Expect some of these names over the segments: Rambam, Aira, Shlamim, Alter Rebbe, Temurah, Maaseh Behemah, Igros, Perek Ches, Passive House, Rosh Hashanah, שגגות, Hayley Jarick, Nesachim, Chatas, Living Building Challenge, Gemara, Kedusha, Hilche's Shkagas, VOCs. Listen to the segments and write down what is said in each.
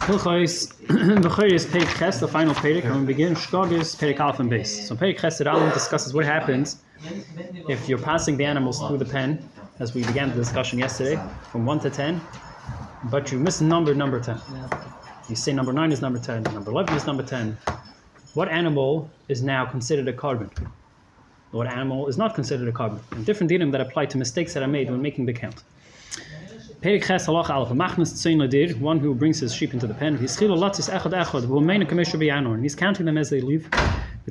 Hilche's Perek Ches, the final Perek, and we begin Shkagas Perek Alf and Base. So Perek Ches discusses what happens if you're passing the animals through the pen, as we began the discussion yesterday, from 1 to 10, but you misnumbered number 10. You say number 9 is number 10, number 11 is number 10. What animal is now considered a carbon? What animal is not considered a carbon? And different dinim that apply to mistakes that are made when making the count. Perek Ches Halach Alef, Machnas Tzein Ladir, one who brings his sheep into the pen. And he's counting them as they leave. He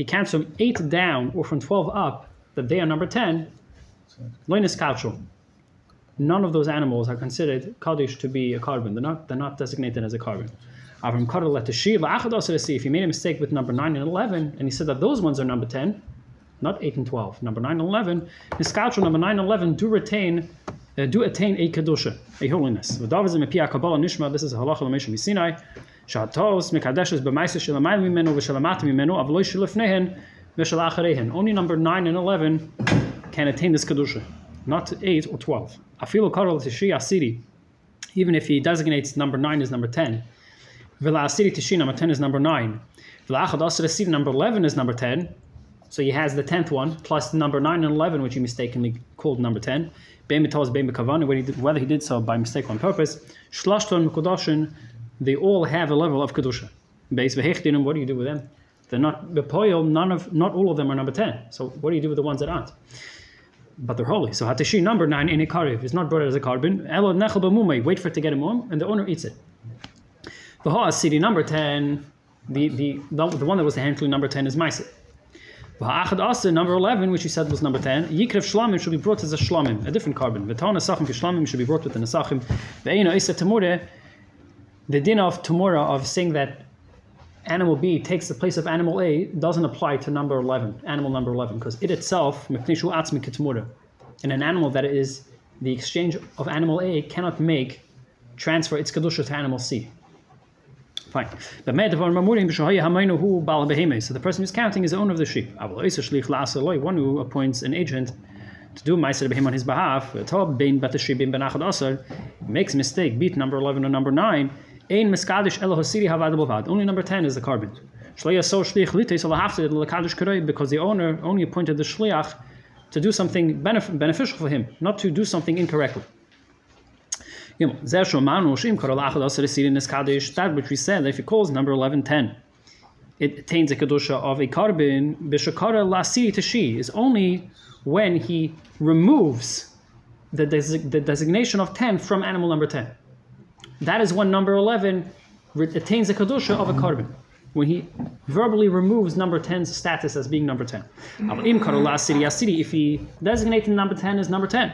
counts from 8 down or from 12 up, that they are number 10. None of those animals are considered kaddish to be a carbon. They're not designated as a carbon. If he made a mistake with number 9 and 11, and he said that those ones are number 10, not 8 and 12, number 9 and 11, niskachol number 9 and 11 do attain a kedusha, a holiness. This is a halacha l'meishim v'sinai, sha'atos mekadeshes b'maisa shelamayim mimenu v'shelamata mimenu avloi shelefnehen v'shelachareihen. Only number 9 and 11 can attain this kedusha, not 8 or 12. Afilu karol tishi asiri, even if he designates number 9 as number 10, V'la Asiri Tishi, number 10 is number 9. V'la Achad Asir Asir, number 11 is number 10. So he has the 10th one, plus number 9 and 11, which he mistakenly called number 10. Bein B'Toz, Bein B'Kavan, whether he did so by mistake or on purpose. Shlashton Mekudoshin, they all have a level of Kedusha. Beis V'Hechdinum, what do you do with them? They're not B'Poyol, not all of them are number 10. So what do you do with the ones that aren't? But they're holy. So Hatishi, number 9, in Ikariv, is not brought as a carbon. Elod Nechel B'Mumay, wait for it to get a mum, and the owner eats it. The Ha'asiri, number 10, the one that was the handling number 10 is Maiseh. The Ha'achad Asir, number 11, which you said was number 10, Yikrev Shlamim should be brought as a Shlamim, a different carbon. V'ta'on Nesachim K'Shlamim should be brought with the Nesachim. V'eino Isa Temureh, the din of Temureh of saying that animal B takes the place of animal A doesn't apply to number 11, animal number 11, because it itself, Meknishu Atzmi K'Temureh, and an animal that is the exchange of animal A cannot transfer its Kedusha to animal C. Fine. So the person who's counting is the owner of the sheep. One who appoints an agent to do Maiser Behim on his behalf, makes a mistake, beat number 11 or number 9. Only number 10 is the carbon. Because the owner only appointed the shliach to do something beneficial for him, not to do something incorrectly. That which we said, if he calls number 11, 10, it attains the kedusha of a carbon. B'shakara la'asiri tishi is only when he removes the designation of 10 from animal number 10. That is when number 11 attains the kedusha of a carbon, when he verbally removes number 10's status as being number 10. If he designated number 10 as number 10,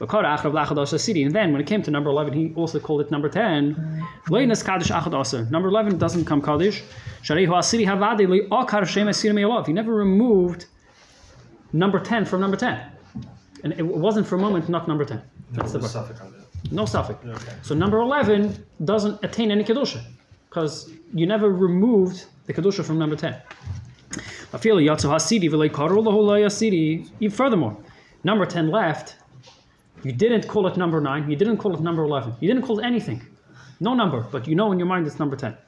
and then when it came to number 11, he also called it number 10. Number 11 doesn't come Kaddish. He never removed number 10 from number 10. And it wasn't for a moment not number 10. That's the suffix. No suffix. Okay. So number 11 doesn't attain any Kedusha, because you never removed the Kedusha from number 10. Furthermore, number 10 left. You didn't call it number 9, you didn't call it number 11, you didn't call it anything. No number, but you know in your mind it's number 10. Then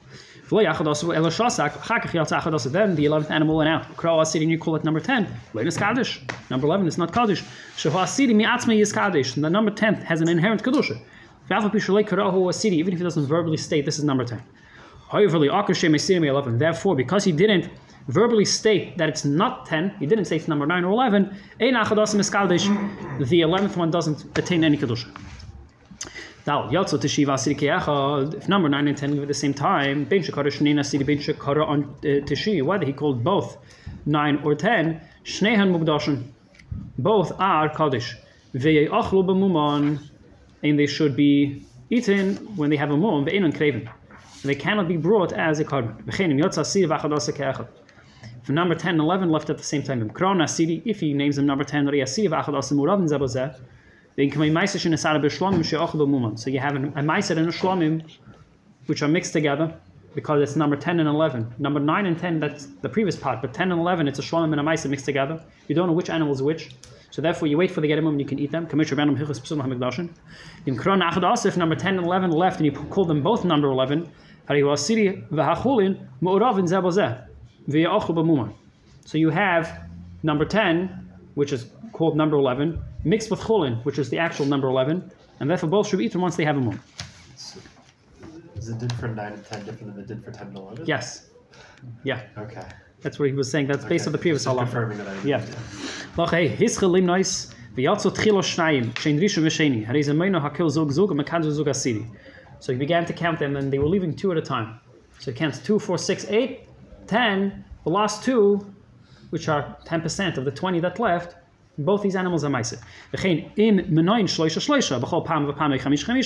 the 11th animal went out. You call it number 10. Number 11 is not Kaddish. The number 10th has an inherent Kedusha. Even if he doesn't verbally state this is number 10. Therefore, because he didn't verbally state that it's not 10, he didn't say it's number 9 or 11, the 11th one doesn't attain any Kedusha. If number 9 and 10 at the same time, whether he called both 9 or 10, both are Kaddish, and they should be eaten when they have a mum, and they cannot be brought as a carbon. If number 10 and 11 left at the same time, if he names them number 10, so you have a maiser and a shlomim, which are mixed together, because it's number 10 and 11. Number 9 and 10, that's the previous part, but 10 and 11, it's a shlomim and a maiser mixed together. You don't know which animal is which. So therefore, you wait for the Gerimim and you can eat them. Number 10 and 11 left, and you call them both number 11. So you have number 10, which is called number 11, mixed with chulin, which is the actual number 11, and therefore both should be eaten once they have a moon. Is it did for 9 and 10 different than it did for 10 and 11? Yes. Yeah. Okay. That's what he was saying. That's based on the previous halakha. Confirming that. So he began to count them, and they were leaving two at a time. So he counts 2, 4, 6, 8, 10. The last two, which are 10% of the 20 that left, both these animals are ma'aser.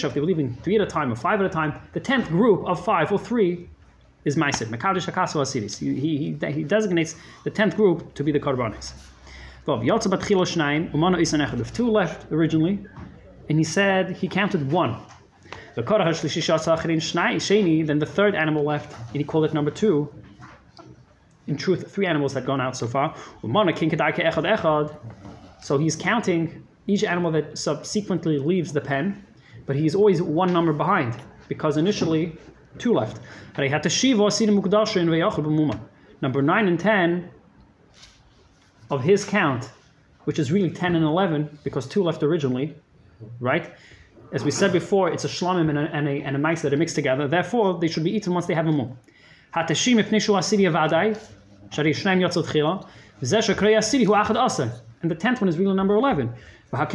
If they were leaving 3 at a time or 5 at a time, the 10th group of 5 or 3 is ma'aser. Mekadosh hakasu asiris. He designates the 10th group to be the korbanos. If 2 left originally, and he said he counted 1. Then the 3rd animal left, and he called it number 2. In truth, 3 animals had gone out so far. So he's counting each animal that subsequently leaves the pen, but he's always one number behind, because initially 2 left. Number 9 and 10 of his count, which is really 10 and 11, because 2 left originally, right? As we said before, it's a shlamim and a mice that are mixed together. Therefore, they should be eaten once they have a mum. And the 10th one is really number 11. But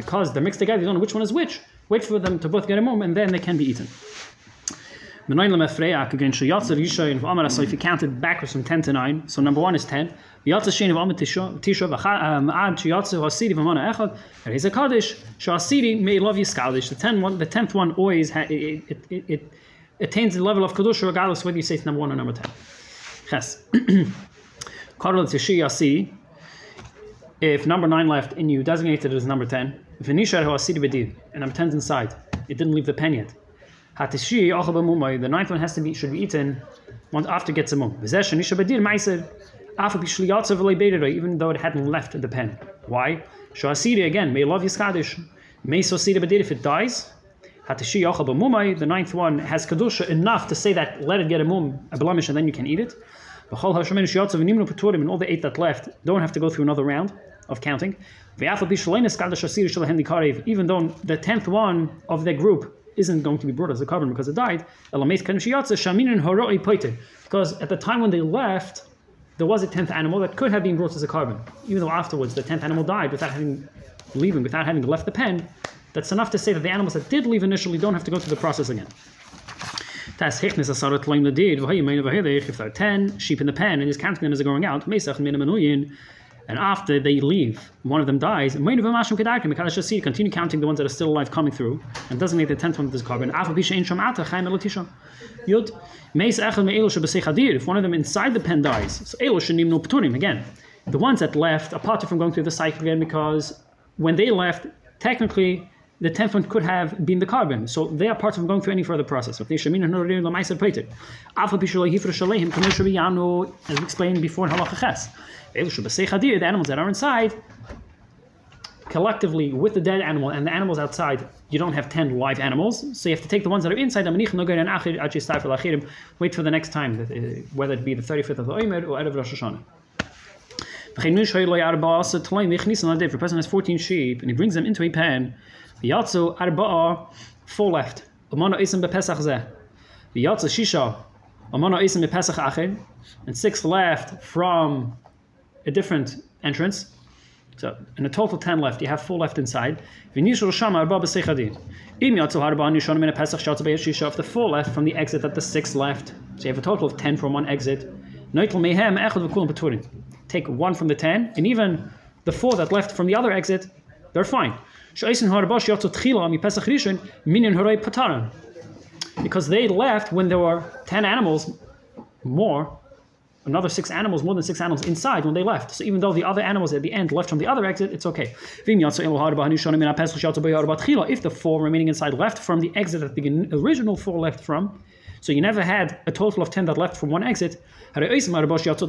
because they're mixed together, you don't know which one is which. Wait for them to both get a mum, and then they can be eaten. If you counted backwards from 10 to 9, so number 1 is 10. The 10th one always it attains the level of Kadosh regardless whether you say it's number 1 or number 10. Yes. If number 9 left and you designated it as number 10, and number 10's inside, it didn't leave the pen yet. The 9th one should be eaten after it gets a mum. Even though it hadn't left the pen. Why? Again, may love yiskadosh. If it dies, the 9th one has kadusha enough to say that let it get a mum, a blemish, and then you can eat it. And all the 8 that left don't have to go through another round of counting. Even though the 10th one of the group isn't going to be brought as a carbon because it died, because at the time when they left, there was a 10th animal that could have been brought as a carbon. Even though afterwards the 10th animal died without having left the pen, that's enough to say that the animals that did leave initially don't have to go through the process again. If there are 10 sheep in the pen and he's counting them as they're going out, and after they leave, one of them dies, continue counting the ones that are still alive coming through, and designate the 10th one of this carbon. If one of them inside the pen dies, so again, the ones that left, apart from going through the cycle again, because when they left, technically, the 10th one could have been the carbon, so they are apart from going through any further process. As we explained before in Halakha Ches, the animals that are inside, collectively with the dead animal and the animals outside, you don't have 10 live animals, so you have to take the ones that are inside, wait for the next time, whether it be the 35th of the Omer or Erev Rosh Hashanah. If a person has 14 sheep and he brings them into a pen, 4 left. And 6 left from a different entrance. So in a total 10 left, you have 4 left inside. If the 4 left from the exit that the 6 left, so you have a total of 10 from one exit. Take 1 from the 10, and even the 4 that left from the other exit, they're fine. Because they left when there were 10 animals more, another 6 animals, more than 6 animals inside when they left. So even though the other animals at the end left from the other exit, it's okay. If the 4 remaining inside left from the exit that the original 4 left from, So you never had a total of 10 that left from one exit. The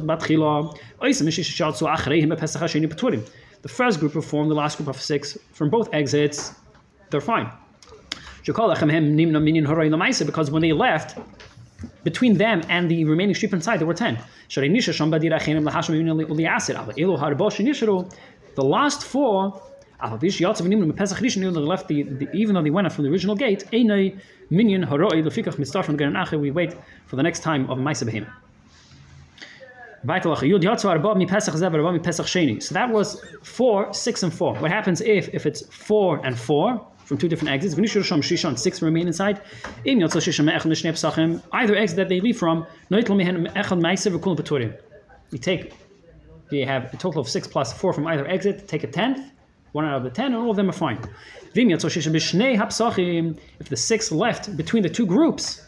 first group performed, the last group of 6 from both exits, they're fine. Because when they left, between them and the remaining sheep inside, there were 10. The last 4, left even though they went out from the original gate, we wait for the next time of Maisa Behemah. So that was 4, 6 and 4. What happens if it's 4 and 4 from 2 different exits? 6 remain inside. Either exit that they leave from, you have a total of 6 plus 4 from either exit, take a 10th, 1 out of the 10, and all of them are fine. If the 6 left between the two groups,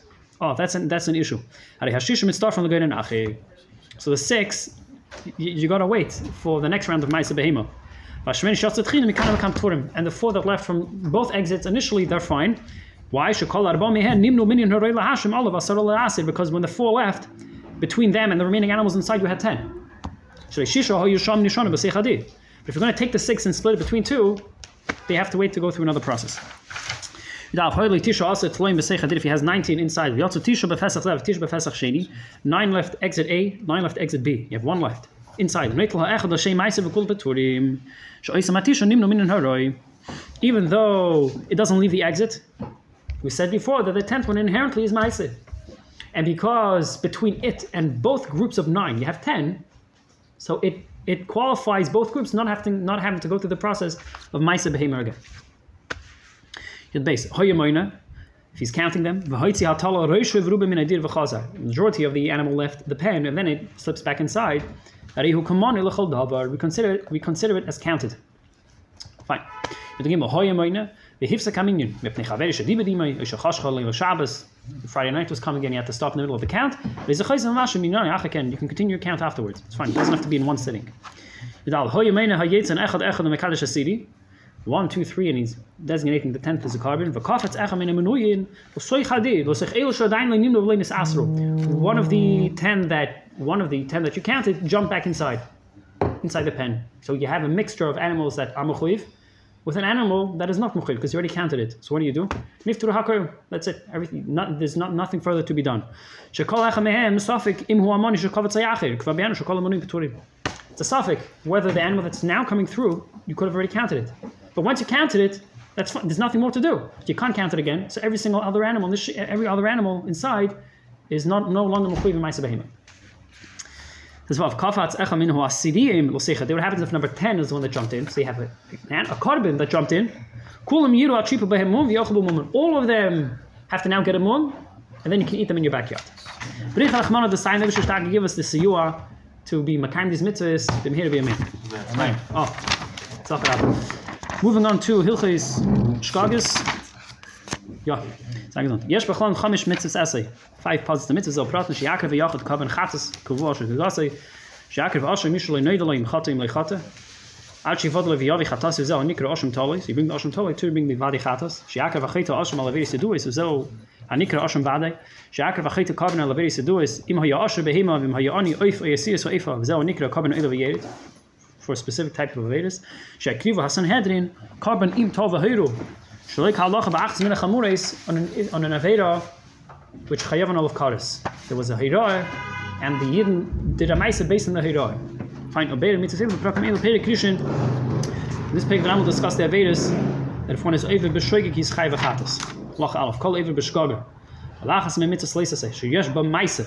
that's an issue. So the 6, you gotta wait for the next round of Maisa Behemah. And the 4 that left from both exits initially, they're fine. Why? Because when the 4 left, between them and the remaining animals inside, you had 10. But if you're going to take the 6 and split it between 2, they have to wait to go through another process. If he has 19 inside, 9 left exit A, 9 left exit B. You have 1 left inside. Even though it doesn't leave the exit, we said before that the 10th one inherently is Maaseh. And because between it and both groups of 9, you have 10, so it qualifies both groups not having to go through the process of Maaseh Behemah again. If he's counting them, the majority of the animal left the pen and then it slips back inside. We consider it as counted. Fine. Friday night was coming and you had to stop in the middle of the count. You can continue your count afterwards. It's fine. It doesn't have to be in one sitting. 1, 2, 3, and he's designating the 10th as a carbon. One of the ten that you counted jumped back inside the pen. So you have a mixture of animals that are mukhiv with an animal that is not mukhiv because you already counted it. So what do you do? That's it. There's nothing further to be done. It's a safek whether the animal that's now coming through, you could have already counted it. But once you counted it, that's fine. There's nothing more to do. You can't count it again. So every other animal inside is no longer mukhiv in Maaseh Behemah. As well, what happens if number 10 is the one that jumped in? So you have a korban that jumped in. All of them have to now get a mum, and then you can eat them in your backyard. Berich Rachmana, the sign of Shishtak, give us the siyua to be makayim these mitzvahs. Them here to be a man. Amen. Moving on to Hilche's Shkagas. Yeah. 5 positive mitzvahs of Pratna Shiakov Yachad Kavan Khatas Kavua Shagase Shiakov Asher Mishal Nidalaim Khatim Lekhata Achi Vadla Vyavi Khatas Zao Nikra Ashim Tali. So you bring the Ashim Tali to bring the Vadi Khatas. Shiakov Achita Ashim Alavi Seduis Zao Anikra Ashim Vade. Shiakov Achita Kavan Alavi Seduis Imhaya Ashim Behema Vimhayani Oif Ayasis Oifa Zao Nikra Kavan Ilaviyerit for a specific type of Avedis. Shiakriva Hasan Hedrin Kavan Im Tava Hiru. Shalik Halacha Ba'achs Mina Chamures on an Aveda which Chayavan Olav Karis. There was a Hirar, and the Yidden did a Maisa based on the Hirar. Fine, Obeyed Mitzvah, but Prakam El Perek Krishin. This Perek Ram will discuss the Avedas that if one is Eved B'Shogeg, he's Chayav Achatas. Lach Aleph, Kol Eved B'Shogeg. Alachas Me Mitzvah Leisase, Sheyesh Ba Maisa.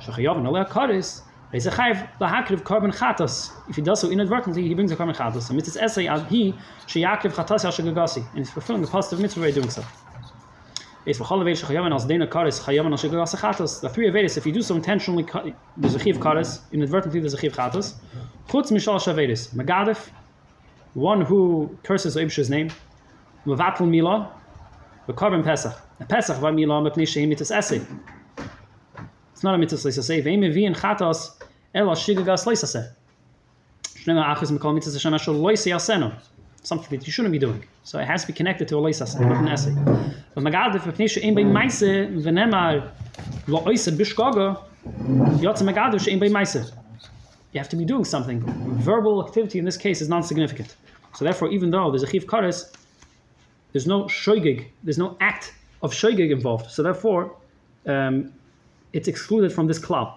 Shechayavan Olav Karis, he's a Chayav Lahakriv Korban Chatas. If he does so inadvertently, he brings a Korban Chatas. So Mitzvah Esay, he Sheyakiv Chatas Yashagagasi, and he's fulfilling the positive mitzvah by doing so. The 3 Avedis, if you do so intentionally, there's a Chiv Kares, inadvertently there's a Chiv Chatas. Chutz Mishal Shavedis, Megadif, one who curses Oibsha's name, Mevatul Mila, V'Korban Pesach. A Pesach V'Mila Mepnei Sheim Mitzvah Esei. It's not a Mitzvah Leisasei. V'Eim Evien Chatas Ela Shigagas Leisasei. Shnema Achaz Mekal Mitzvah Shem Asher Loisei Aseno. Something that you shouldn't be doing. So it has to be connected to a leisasei, not an essay. But Magadif, Pnei She'ein Bein Maaseh, V'nemar You have to be doing something. Verbal activity in this case is non-significant. So therefore, even though there's a chiv kares, there's no shoygig, there's no act of shoygig involved. So therefore, it's excluded from this klal.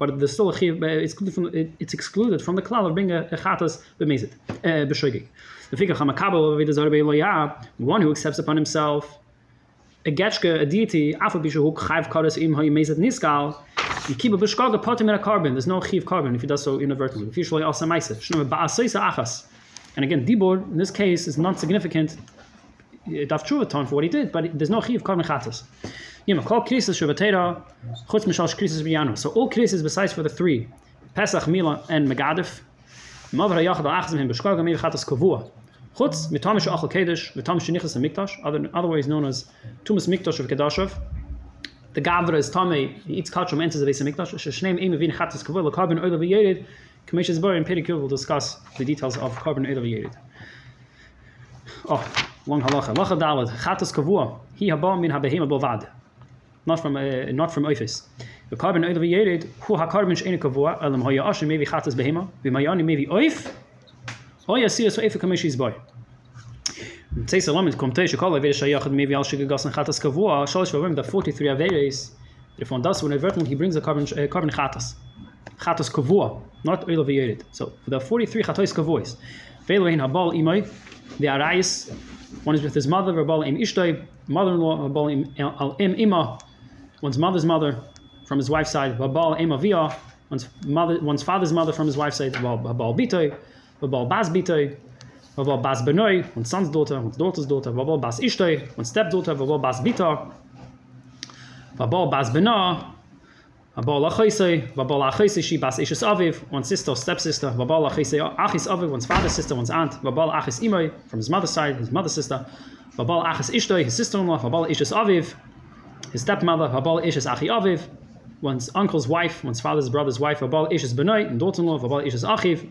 But there's still a chiv, it's excluded from the klal of being a chatas b'mezid, b'shoygig. The figure chamakabo v'vidazar be'loya, one who accepts upon himself a getchka, a deity, afa b'shuhuk chayv kares im ha'imezid niskal. You keep a bishkaga potem in a carbon. There's no chiv carbon if he does so inadvertently. And again, dibor in this case is non-significant. Daf tshuva ton for what he did, but there's no chiv carbon chatas. So all krisis besides for the three, Pesach, Mila, and Megadif, otherwise known as Tumas Mikdash of Kedashov. The Gavra is Tomei, he eats kachum, enters the Beis HaMikdash. Sheshneim Eim Avin Chatas Kavul, Carbon Oil of Yerid. Kamesh's Bari and Perikul will discuss the details of Carbon Oil of Yerid. Oh, long halacha. Halacha Dalad, Chatas Kavua, He Haba Min Habehema Bovad. Not from Oifis. The Carbon Oil of Yerid, Hu HaKarbon She'en Kavua, Elam Hoya Asher Mevi Chatas Behema, Vimayani Mevi Oif, Oya Sirius Oif Kamesh's Bari. Say Salam is Comte Shakala Vedashayah Mevi Al Shagagas and Khatas Kavua, Shalish Vavim, the 43 Averes. If one does when inadvertently he brings a carbon Khatas. Khatas Kavua, not oil of Yerid. So the 43 Khatas Kavois. Velain Habal Imai, the Arais, one is with his mother, Rabal Im Ishtai, mother in law, Rabal Al Im Ima, one's mother's mother from his wife's side, Babal Ema Via, one's father's mother from his wife's side, Babal Bito, Babal Baz Bito. Vavol bas benoi, one's son's daughter, one's daughter's daughter. Vavol bas ishtoi, one's stepdaughter. Vavol bas bita. Vavol bas bena. Vavol achaisei. Vavol achaisei she bas ishes aviv, one's sister or stepsister. Vavol achaisei achis aviv, one's father's sister, one's aunt. Vavol achis imoi, from his mother's side, his mother's sister. Vavol achis ishtoi, his sister-in-law. Vavol ishes aviv, his stepmother. Vavol ishes achi aviv, one's uncle's wife, one's father's brother's wife. Vavol ishes benoi, and daughter-in-law. Vavol ishes achiv.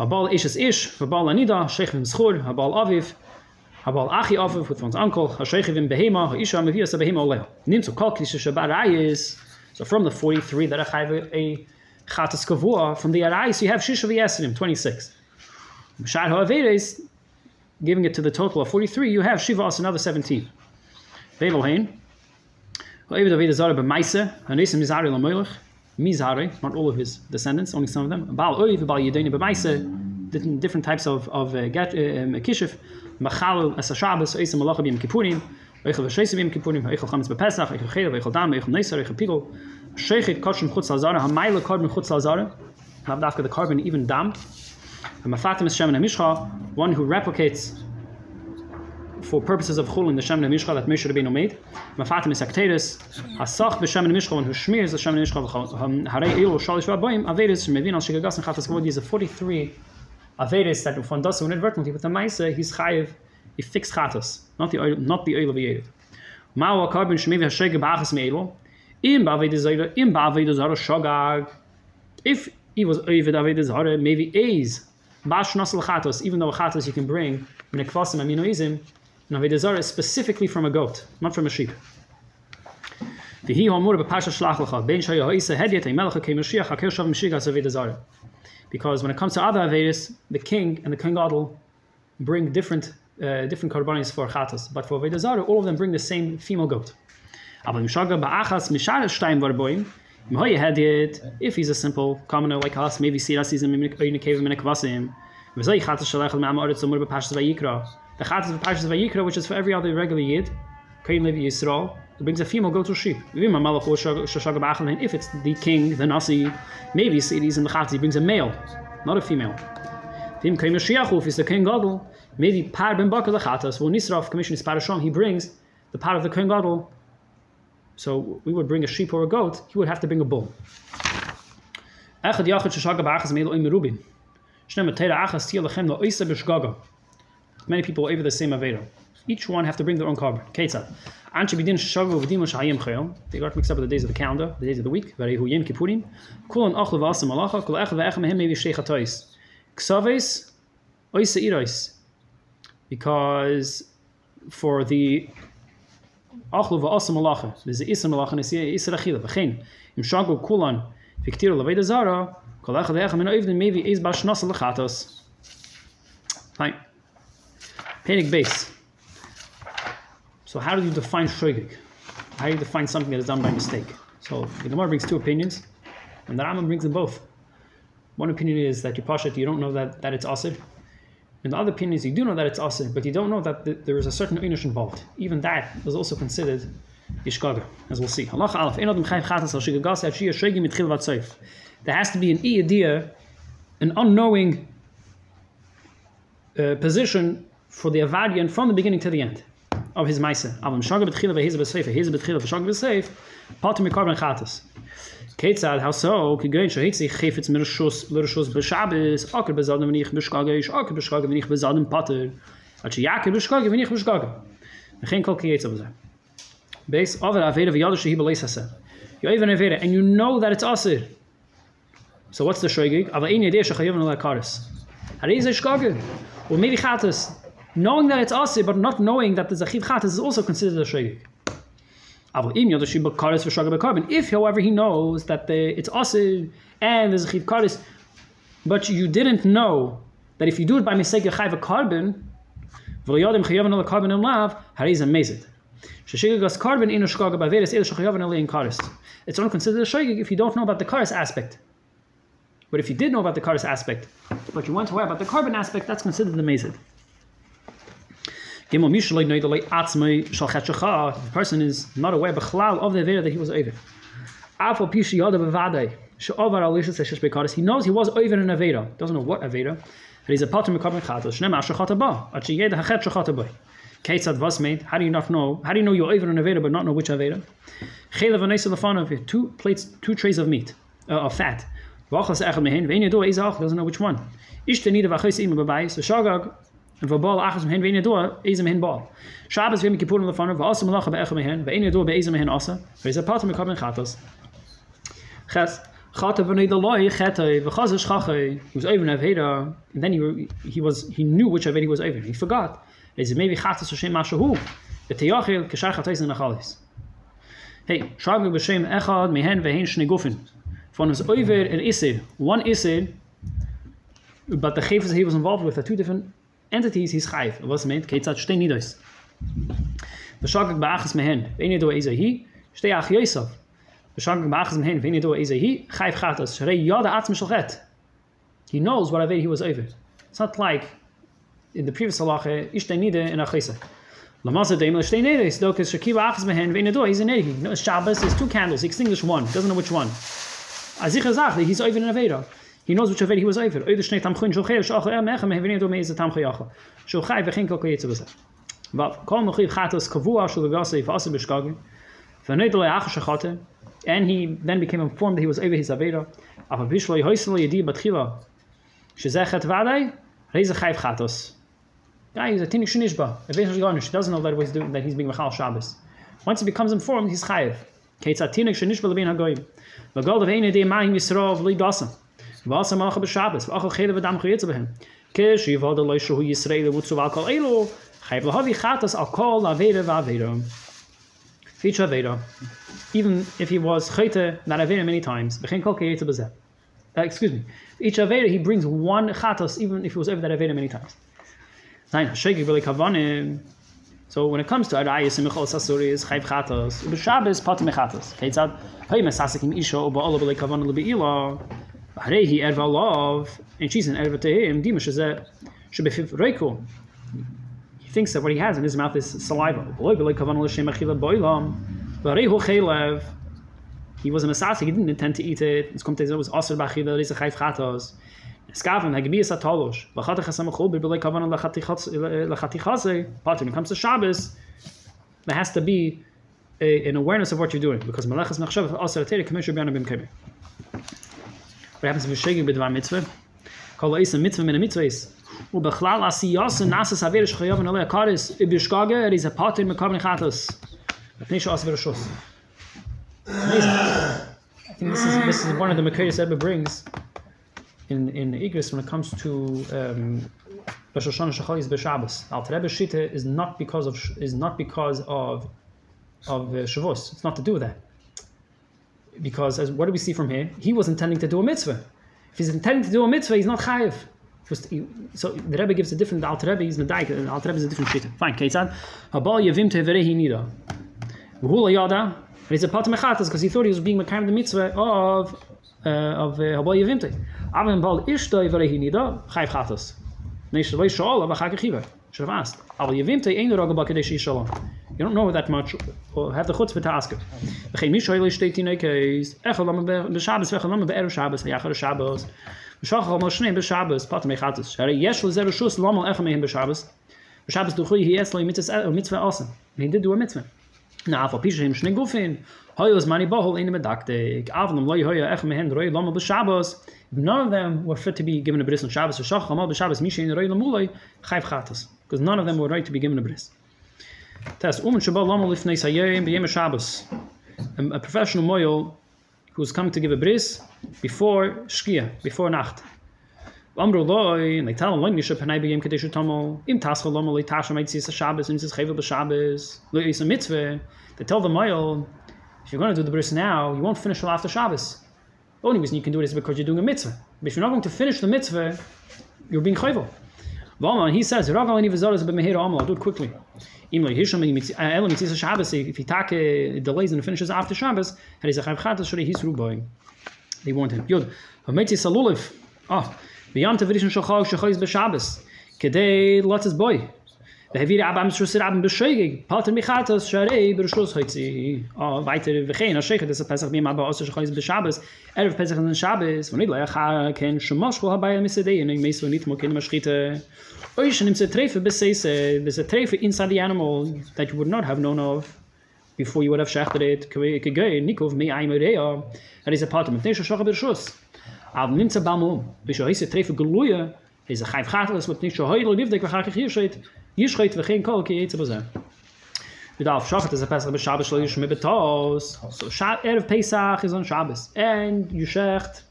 Habal ish is ish, habal anida, sheikhim schur, habal aviv, habal achi aviv with one's uncle, hasheikhim behema, ha'isha mevias behema oleh. Nimtzu kol klish shabarayis. So from the 43 that I have a chatas kavua, from the arayis you have shish of yesenim, 26. Meshad ha'averes, giving it to the total of 43, you have shivas another 17. Ve'lohein, ha'evid aved azara b'maise, ha'nesim mizari l'moilech. Mizare, not all of his descendants, only some of them. Baal Oiv, Baal Yedeni B'maise, different types of Kishif. Machalil, Asa Shabbos, Oisem Malacha B'yim Kippurim, Oichel V'Sheisem B'yim Kippurim, Oichel Chametz B'Pesach, Oichel Chelev, Oichel Dam, Oichel Neisar, Oichel Pigol, Sheichit Kodshim Chutz Al-Zara, Hamayla Kodshim Chutz Al-Zara, Navdavka the Korban, even Dam, Hamafatim Es Shem HaMishcha, one who replicates for purposes of chulin the Shem Mishcha that Moshe Rabbeinu made, mafatim is akteris asach b'Shem Mishcha one who shmirs the Shem Mishcha harei ilu shalish v'aboyim averes shemevin al shekagas and chatas kavod. These are 43 averes that if one does so inadvertently with the ma'aseh he's chayiv a fixed chatas, not the oil of yered. Ma'al karbon shmevi hashegeg ba'achas me'elu im ba'aved zara shogag. If he was oivid aved zara maybe aiz ba'shnas al chatas, even though a chatas you can bring when ekvasim aminoizim. Now, Avodah Zarah is specifically from a goat, not from a sheep. Because when it comes to other Avedas, the king and the Kangadol bring different korbanis for Chatas. But for Avodah Zarah, all of them bring the same female goat. If he's a simple commoner like us, maybe Siras is in the Chatas of Parshas Vayikra, which is for every other regular Yid, Kain Levi Yisrael, brings a female goat to sheep. If it's the king, the Nasi, maybe Siris in the Chatas, he brings a male, not a female. If it's the Kain Gadol, maybe Par Ben Bakar the Chatas, well Nisraf, commission is Parasham, he brings the part of the Kain Gadol. So we would bring a sheep or a goat, he would have to bring a bull. Many people over the same Aveda. Each one have to bring their own carbon. Ketzad. They got mixed up with the days of the calendar, the days of the week. Because for the Achlu va'asam malacha. So there's the isam malacha and the isra achila. V'chein, im shagul kulan v'ktiru l'veda zara, kol echad ha'echam eno evden mevi eiz ba'shnasa l'chatos. Fine. Panic base. So how do you define shogeg? How do you define something that is done by mistake? So the Gemara brings two opinions, and the Rambam brings them both. One opinion is that you pashat, you don't know that it's asir. And the other opinion is you do know that it's asir, but you don't know that there is a certain oinish involved. Even that was also considered ishkaga, as we'll see. Halach alaf, ein adam chayv chatas al shigagas af shia shogeg mitchil vatsoif. There has to be an idea, an unknowing position for the avadian from the beginning to the end of his ma'aseh. Avim shogeg mitchil v'heiz b'seif, heiz mitchil v'shogeg b'seif, patur mikarban chatas. Ketzad, how so? Kegoin shahitzi chifetz mirshus lirshus b'shabes akar b'zadam v'nich b'shkagish akar b'shkagim v'nich b'zadam pater atchi yakar b'shkagim v'nich b'shkagim v'chein kol kiyetzav zeh. Based over avera v'yadu shehi b'leis haseh. You even avera and you know that it's asir. So what's the shogeg? Avla ein yedeh shachayovin lakaris. Harei zeh shkagim or maybe chatas. Knowing that it's asir but not knowing that the zachiv chatas is also considered a shogeg. If, however, he knows that it's asir and there's a chiv karis, but you didn't know that if you do it by mistake, you chayv a carbon, v'loyadim chayav anol carbon in lav, hariz amazed. Sheshigagas carbon inu shkaga b'averes el shachayav anol in karis. It's not considered a shogeg if you don't know about the karis aspect. But if you did know about the karis aspect, but you weren't aware about the carbon aspect, that's considered amazed. The person is not aware of the avera that he was over. He knows he was over an avera. Doesn't know what avera. He's a patur mekaben chatos. How do you not know? How do you know you're over an avera but not know which avera? Two trays of meat, of fat. Doesn't know which one. So shagag. And verbal achas mehen ve'ein yadua eizem mehen bal. Shabbos ve'im kipurim lefanu va'asam malacha be'echa mehen ve'ein yadua be'eizem mehen asa. Ve'ezeh patur mekaben chatos. Ches chata v'nei daloi chetay v'chazes chachay. He was over an aveda, and then he knew which aveda he was over. He forgot. Ve'ezeh maybe chatos v'shem mashahu v'teyachil k'shar chatayz nenachalis. Hey, shagag v'shem echad mehen ve'ein shnei gufin. Von was over an isir, one isir, but the chayvus he was involved with are two different entities, he's chayv. What's meant? Ketzat shtei nidos. V'shagag ba'achas mehen v'ein yadua eizahi shtei ach yosav. V'shagag ba'achas mehen v'ein yadua eizahi chayv chatos shrei yada atzmi shalchet. He knows what aved he was over. It's not like in the previous halacha ishtei nida and achisa. Lamasa deimel shtei nidos dokas shaki ba'achas mehen v'ein yadua eizahi. He knows Shabbos is two candles. He extinguished one. Doesn't know which one. Azich azachli. He's over in aveda. He knows which aved he was over. And he then became informed that he was over his aveda. Yeah, he's a tinik shenishba. He doesn't know that he's being mechal Shabbos. Once he becomes informed, he's chayev. V'asam malacha b'Shabbos, v'achal chele v'dam chayitza b'hem. Kish yivada loy shehu Yisrael v'utzuv al kol elu, chayv lahavi chatas al kol avera v'avera. Feature avera, even if he was chayte that avera many times, b'chen kol kayitza b'zeh. Excuse me. Each avera he brings one chatas, even if he was over that avera many times. Zayin hashegig b'le kavanim. So when it comes to arayis and mechol sasuris, chayv chatas, b'Shabbos patim chatas. Keitzad hay mesasikim isha uba'ala b'le kavan l'be'ilah. He erva love, and she's an erva to him. Dimash should be reiko. He thinks that what he has in his mouth is saliva. He was a masasi. He didn't intend to eat it. It's kommt was asur b'chila. It's a chayv chatos. Skavim hagbias atalosh. B'chata chasamachol b'belei kavan lachatichaze. But when it comes to Shabbos, there has to be an awareness of what you're doing because malachas machshav asur atayre kameshu b'yana b'mkemi. What happens if you're shogeg b'dvar mitzvah? Kol ha'isa mitzvah min ha'mitzvahs. U'b'chlal asiyos na'asas haver shchayov and oleh ha'karis. Ib'shkaga is a patur mekaben chatos. B'pnei she'as v'rashos. I think this is one of the mekayos Rebbe brings in Igros when it comes to Rosh Hashanah shecholis b'Shabbos. Alter Rebbe shita is not because of of Shavuos. It's not to do that. Because as what do we see from here? He was intending to do a mitzvah. If he's intending to do a mitzvah, he's not chayiv. So the Rebbe gives a different. The Alter Rebbe is medaik. The Alter Rebbe is a different shita. Fine. Ketzad habal yavim teverehi nida. V'hula yada. He's a patam mechatas because he thought he was being mekayim the mitzvah of habal yavim te. Avim bal ishta teverehi nida chayiv chatas. Neishaloi shol avachakichiva. Shavast. Avil yavim te ein roga bakadeshi shalom. You don't know that much. Or have the chutzpah to ask it. He did do a mitzvah. Now, for Pishim Shnegufin, Hoyos Mani Bohol in the Medaktik, Avnum Loyhoya Echmehen Roy Lama Bishabos. None of them were fit to be given a bris on Shabbos, Shachama Bishabos, Mishin Roy Lamuloi, Chayv Chatos, because none of them were right to be given a bris. A professional moil who's coming to give a bris before Shkia, before Nacht. And they tell him, they tell the moil, if you're going to do the bris now, you won't finish till after Shabbos. The only reason you can do it is because you're doing a mitzvah. But if you're not going to finish the mitzvah, you're being chayvel. And he says, I'll do it quickly. If he delays and finishes after Shabbos, they want him. Oh, inside the animal that you would not have known of before you would have shechted it. That is a part of it. Erev Pesach is on Shabbos, and you shecht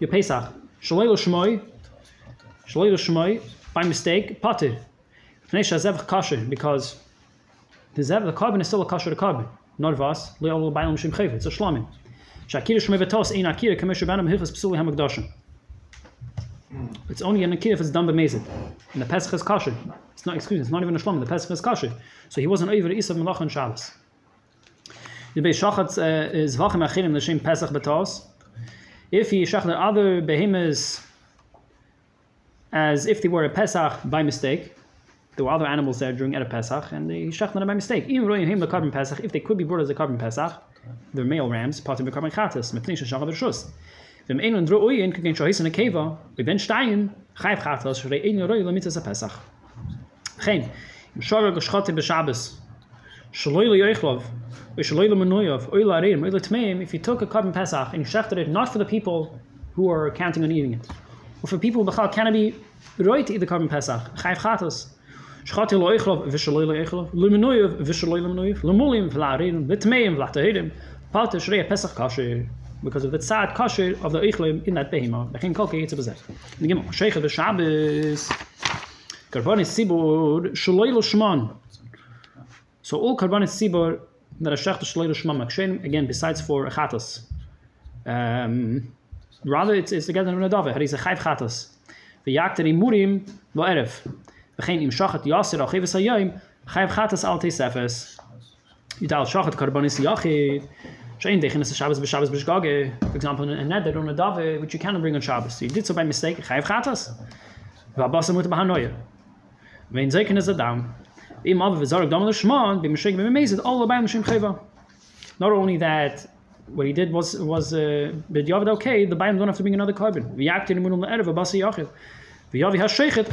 your Pesach. Shalei l'shmoi, by mistake, pater. Because the zev, the carbon is still a kasher to carbon, not vas. Le'ol b'aylam shem chevet. It's a shlamim. It's only an akira if it's done by mezid. And the Pesach is kasher. It's not excuse. It's not even a shlom. The Pesach is kasher. So he wasn't over Isa Melach on Shabbos. If he shachted other behemoths as if they were a Pesach by mistake, there were other animals there during Erev Pesach, and they shachted them by mistake. Even the carbon Pesach, if they could be brought as a carbon Pesach, the male rams, patim b'karban chatas, metnei shachar b'rishus. V'm einon dro'oyin k'gein shohis in a keva, v'ben shtayim chayv chatas shrei ein roi l'mitzas ha'pesach. Chen, im shorog shchote b'shabbos, shaloi l'yoichlov, or shaloi l'menoyov, or l'arim, or l'tmeim. If you took a carbon Pesach and you shechted it not for the people who are counting on eating it, or for people who b'chal cannot be roi to eat the carbon Pesach, chayv chatas. Shchati loichlov v'shaloi loichlov, l'menoyov v'shaloi l'menoyov, l'mulim v'la'arim, l'tmeim v'la'tahirim. Pater shrei pesach kasher, because of the tzad kasher of the oichlim in that behemah. Bechin kol kei yitzabazeh. The Gemara sheikh v'shabbos karbanis sibur shaloi l'shman. So all karbanis sibur that are shecht shaloi l'shman makshen again besides for chatas. Rather it's together in a davar. Here is a chayv chatas. V'yakter imurim ba'erev. V'chein im shachat yasir al chivas hayoyim chayv chatas al teisefes. Yudal shachat karbanis yachid shein deichenes Shabbos b'Shabbos b'shgage. For example, a neder on a dove which you cannot bring on Shabbos. So you did so by mistake. Chayv chatas. V'abasa mut b'hanoyer. V'ein zeiken is adam. Im av v'zarog dam l'shman b'mishig b'memezid all l'bayim l'shem chayva. Not only that, what he did was b'diavad okay. The bayim don't have to bring another carbon. V'yaktir imunum l'erev v'abasa yachid. But the sheichet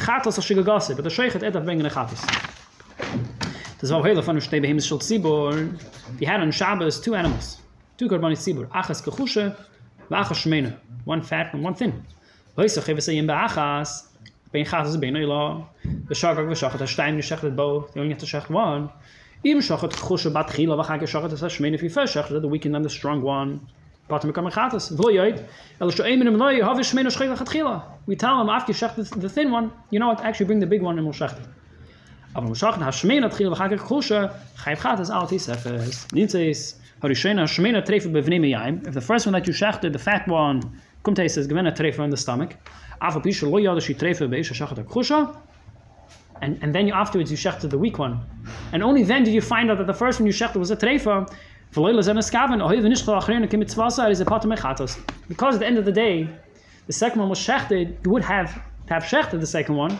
had to bring in a chatas. He had on Shabbos two animals, two korbanis tzibur, one fat and one thin. They only have to shecht one. The weak and the strong one. We tell him after you shecht the thin one, you know what, actually bring the big one and we'll shecht it. אבל משכן השמינה תחיל ואחר כך חושה, חייבחת אז אל תיספס. נמצאס, הראשונה, השמינה טרפה בבני מיין. If the first one that you shechted, the fat one, קומטייס אז גוון הטרפה in the stomach. אף על פי שלא ידע שהיא טרפה באיש השחת הכחושה. And then you, afterwards you shechted the weak one. And only then did you find out that the first one you shechted was a trefa. Because at the end of the day, the second one was shechted, you would have shechted the second one,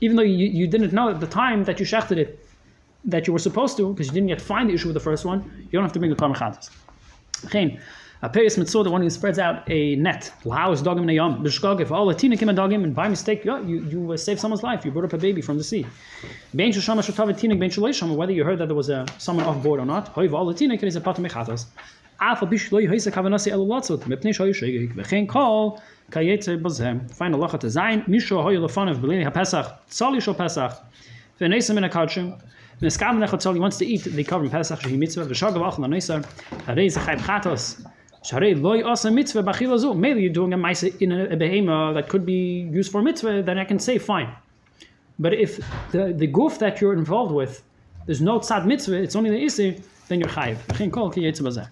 even though you didn't know at the time that you shechted it, that you were supposed to, because you didn't yet find the issue with the first one, you don't have to bring the karmachatas. Again, a peris mitzvah, the one who spreads out a net, if all Latina came a dogim, and by mistake, you saved someone's life, you brought up a baby from the sea. Whether you heard that there was someone off board or not, find a lachat zayin, misho hoyo lefanev b'leini hapesach, tzali shel pesach, v'neisa min hakadshim. When Escav Nechot Tzali wants to eat the carbon pesach shehi mitzvah, v'shagav achal na'neisar, harei zechayv chatos, sharei loy osa mitzvah b'achila zu. Maybe you're doing a maisa in a behema that could be used for mitzvah, then I can say fine. But if the goof that you're involved with, there's no tzad mitzvah, it's only the isi, then you're chayv. V'chein kol ki yetze bazeh.